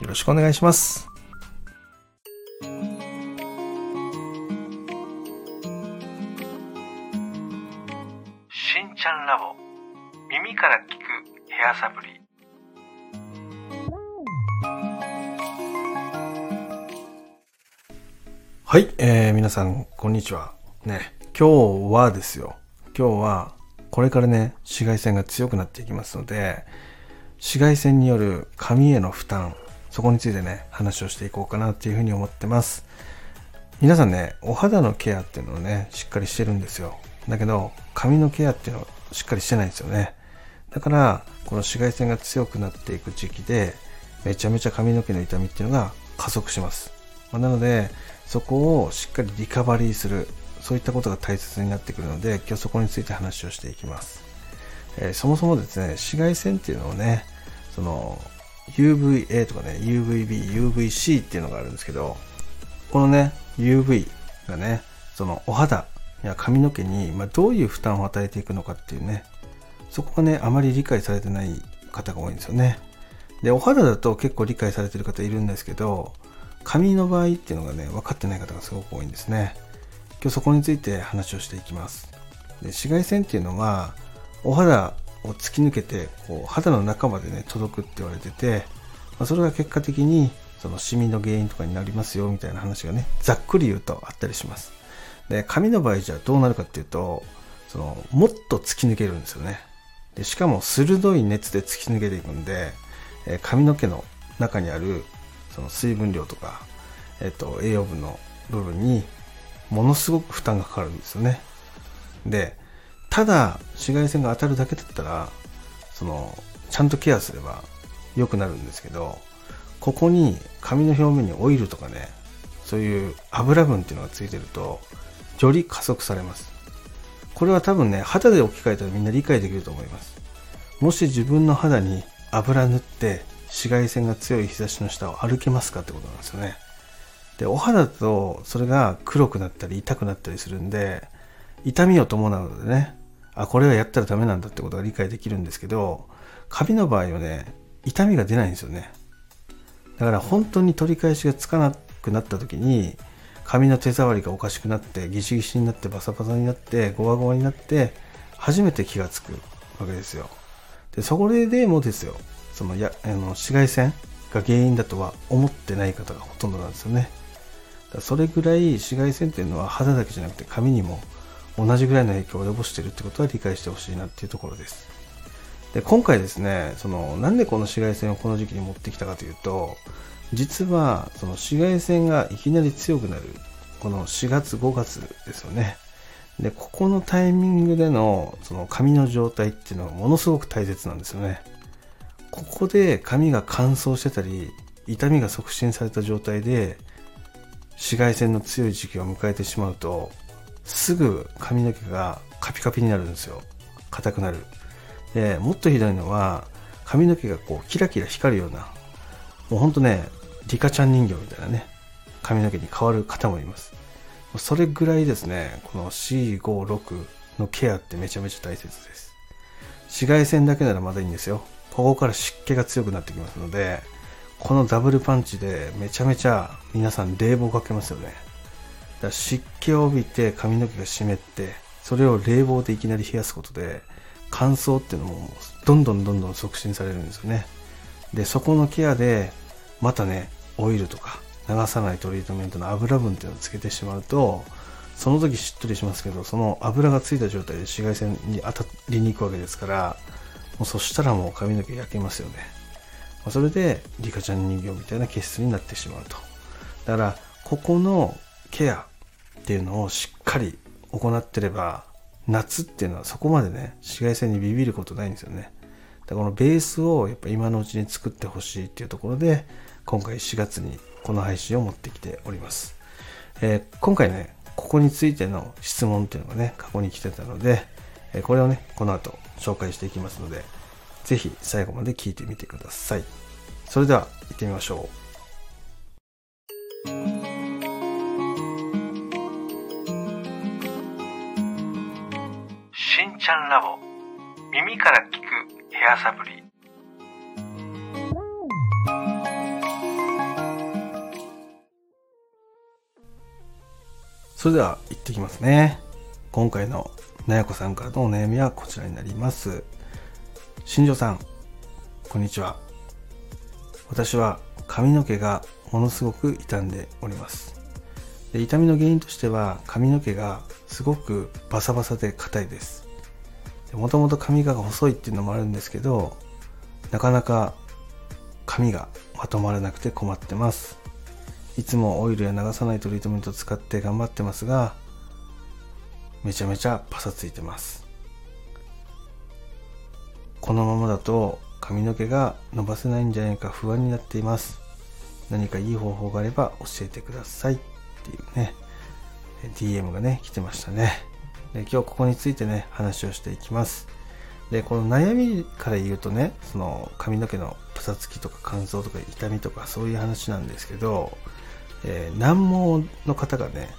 よろしくお願いします。しんちゃんラボ耳から聞くヘアサプリ。はい、皆さんこんにちは。今日はですよ、今日はこれから紫外線が強くなっていきますので、紫外線による髪への負担、そこについて話をしていこうかなっていうふうに思ってます。皆さんお肌のケアっていうのをしっかりしてるんですよ。だけど髪のケアっていうのをしっかりしてないんですよね。だからこの紫外線が強くなっていく時期でめちゃめちゃ髪の毛の痛みっていうのが加速します。なのでそこをしっかりリカバリーする、そういったことが大切になってくるので、今日そこについて話をしていきます。そもそも紫外線っていうのをその UVA とかUVB、UVC っていうのがあるんですけど、このUV がそのお肌や髪の毛にどういう負担を与えていくのかっていうそこがあまり理解されてない方が多いんですよね。でお肌だと結構理解されてる方いるんですけど、髪の場合っていうのが分かってない方がすごく多いんですね。今日そこについて話をしていきます。で紫外線っていうのはお肌を突き抜けてこう肌の中まで届くって言われてて、それが結果的にそのシミの原因とかになりますよみたいな話がざっくり言うとあったりします。で髪の場合じゃあどうなるかっていうと、そのもっと突き抜けるんですよね。でしかも鋭い熱で突き抜けていくんで、髪の毛の中にあるその水分量とか、栄養分の部分にものすごく負担がかかるんですよね。でただ紫外線が当たるだけだったらそのちゃんとケアすれば良くなるんですけど、ここに髪の表面にオイルとかそういう油分っていうのがついてるとより加速されます。これは多分肌で置き換えたらみんな理解できると思います。もし自分の肌に油塗って紫外線が強い日差しの下を歩けますかってことなんですよね。でお肌だとそれが黒くなったり痛くなったりするんで、痛みを伴うのでこれはやったらダメなんだってことが理解できるんですけど、髪の場合は痛みが出ないんですよね。だから本当に取り返しがつかなくなった時に髪の手触りがおかしくなってギシギシになってバサバサになってゴワゴワになって初めて気がつくわけですよ。でそれでもですよ、その紫外線が原因だとは思ってない方がほとんどなんですよね。だそれぐらい紫外線っていうのは肌だけじゃなくて髪にも同じぐらいの影響を及ぼしているってことは理解してほしいなっていうところです。で今回そのなんでこの紫外線をこの時期に持ってきたかというと、実はその紫外線がいきなり強くなるこの4月5月ですよね。でここのタイミングでのその髪の状態っていうのがものすごく大切なんですよね。ここで髪が乾燥してたり痛みが促進された状態で紫外線の強い時期を迎えてしまうと、すぐ髪の毛がカピカピになるんですよ。硬くなる。でもっとひどいのは髪の毛がこうキラキラ光るような、もうほんとリカちゃん人形みたいな髪の毛に変わる方もいます。それぐらいこの C56 のケアってめちゃめちゃ大切です。紫外線だけならまだいいんですよ。ここから湿気が強くなってきますので、このダブルパンチでめちゃめちゃ皆さん冷房かけますよね。だから湿気を帯びて髪の毛が湿って、それを冷房でいきなり冷やすことで乾燥っていうのもどんどん促進されるんですよね。でそこのケアでまたオイルとか流さないトリートメントの油分っていうのをつけてしまうと、その時しっとりしますけど、その油がついた状態で紫外線に当たりに行くわけですから、もうそしたらもう髪の毛焼けますよね。それでリカちゃん人形みたいな毛質になってしまうと。だからここのケアっていうのをしっかり行ってれば、夏っていうのはそこまで紫外線にビビることないんですよね。だからこのベースをやっぱ今のうちに作ってほしいっていうところで、今回4月にこの配信を持ってきております。今回ね、ここについての質問というのがね、過去に来てたので、これをね、この後紹介していきますので、ぜひ最後まで聞いてみてください。それでは行ってみましょう。しんちゃんラボ、耳から聞くヘアサプリ。それでは行ってきますね。今回のなやこさんからのお悩みはこちらになります。新庄さん、こんにちは。私は髪の毛がものすごく傷んでおります。で、痛みの原因としては髪の毛がすごくバサバサで硬いです。もともと髪が細いっていうのもあるんですけど、なかなか髪がまとまらなくて困ってます。いつもオイルや流さないトリートメントを使って頑張ってますが、めちゃめちゃパサついてます。このままだと髪の毛が伸ばせないんじゃないか不安になっています。何かいい方法があれば教えてくださいっていうね、 DM がね来てましたね。で、今日ここについてね話をしていきます。で、この悩みから言うとね、その髪の毛のパサつきとか乾燥とか痛みとかそういう話なんですけど、難毛の方がね、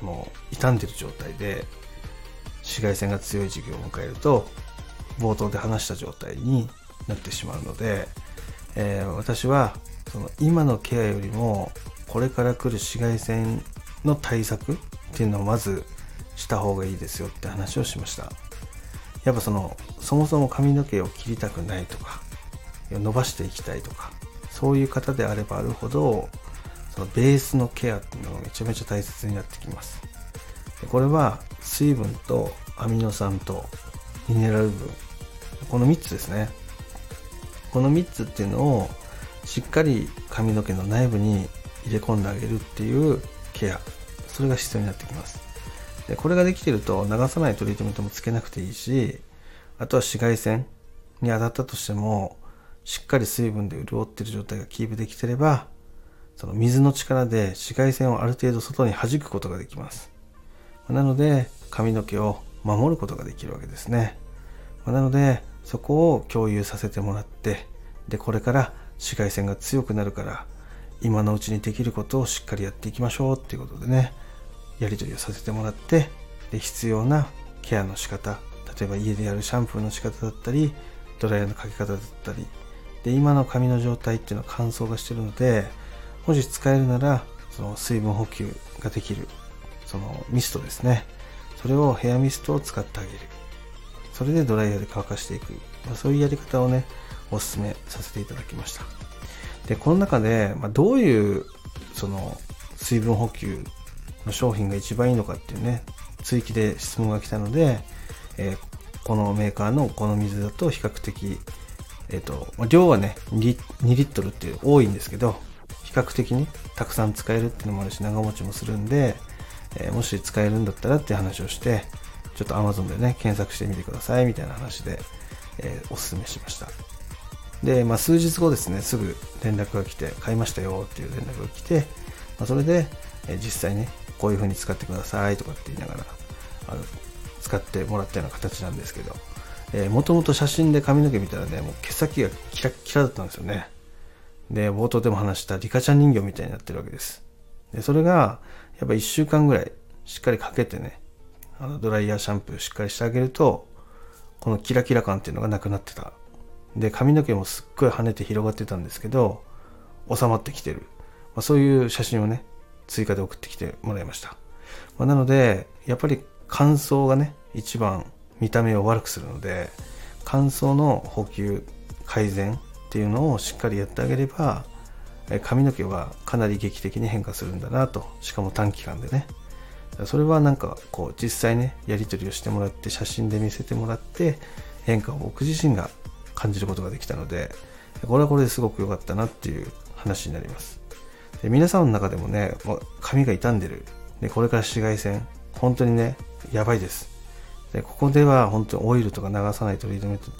その傷んでる状態で紫外線が強い時期を迎えると、冒頭で話した状態になってしまうので、私はその今のケアよりもこれから来る紫外線の対策っていうのをまずした方がいいですよって話をしました。やっぱそもそも髪の毛を切りたくないとか伸ばしていきたいとか、そういう方であればあるほど、そのベースのケアっていうのがめちゃめちゃ大切になってきます。これは水分とアミノ酸とミネラル分、この3つですね。この3つっていうのをしっかり髪の毛の内部に入れ込んであげるっていうケア、それが必要になってきます。で、これができてると流さないトリートメントもつけなくていいし、あとは紫外線に当たったとしてもしっかり水分で潤ってる状態がキープできてれば、その水の力で紫外線をある程度外に弾くことができます。なので髪の毛を守ることができるわけですね。なのでそこを共有させてもらって、で、これから紫外線が強くなるから今のうちにできることをしっかりやっていきましょうっていうことでね、やり取りをさせてもらって、で、必要なケアの仕方、例えば家でやるシャンプーの仕方だったり、ドライヤーのかけ方だったりで、今の髪の状態っていうのは乾燥がしてるので、もし使えるならその水分補給ができるそのミストですね、それをヘアミストを使ってあげる、それでドライヤーで乾かしていく、そういうやり方をねおすすめさせていただきました。で、この中で、どういうその水分補給の商品が一番いいのかっていうね追記で質問が来たので、このメーカーのこの水だと比較的、量はね2リットルっていう多いんですけど、比較的にたくさん使えるっていうのもあるし長持ちもするんで、もし使えるんだったらって話をして、ちょっと Amazon でね検索してみてくださいみたいな話で、おすすめしました。で、数日後ですね、すぐ連絡が来て、買いましたよっていう連絡が来て、それで、実際ねこういう風に使ってくださいとかって言いながら使ってもらったような形なんですけど、もともと写真で髪の毛見たらね、もう毛先がキラッキラだったんですよね。で、冒頭でも話したリカちゃん人形みたいになってるわけです。で、それがやっぱ1週間ぐらいしっかりかけてね、ドライヤーシャンプーしっかりしてあげると、このキラキラ感っていうのがなくなってた。で、髪の毛もすっごい跳ねて広がってたんですけど収まってきてる、そういう写真をね追加で送ってきてもらいました。なのでやっぱり乾燥がね一番見た目を悪くするので、乾燥の補給改善っていうのをしっかりやってあげれば、髪の毛はかなり劇的に変化するんだなと、しかも短期間でね、それはなんかこう実際ねやり取りをしてもらって、写真で見せてもらって変化を僕自身が感じることができたので、これはこれですごく良かったなっていう話になります。で、皆さんの中でもね、髪が傷んでる、で、これから紫外線本当にねやばいです。で、ここでは本当にオイルとか流さないトリートメントっ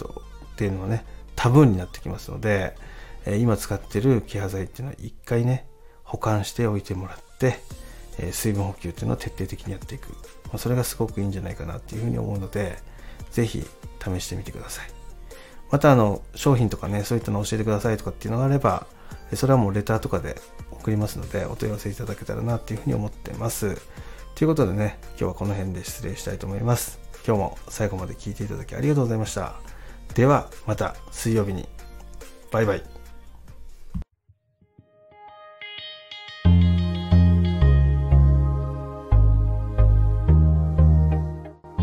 ていうのはねタブーになってきますので、今使ってるケア剤っていうのは一回ね保管しておいてもらって、水分補給っていうのを徹底的にやっていく、それがすごくいいんじゃないかなっていうふうに思うので、ぜひ試してみてください。また商品とかね、そういったの教えてくださいとかっていうのがあれば、それはもうレターとかで送りますので、お問い合わせいただけたらなっていうふうに思ってます。ということでね、今日はこの辺で失礼したいと思います。今日も最後まで聞いていただきありがとうございました。ではまた水曜日に。バイバイ。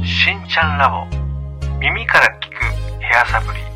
しんちゃんラボ、耳から聞くヘアサプリ。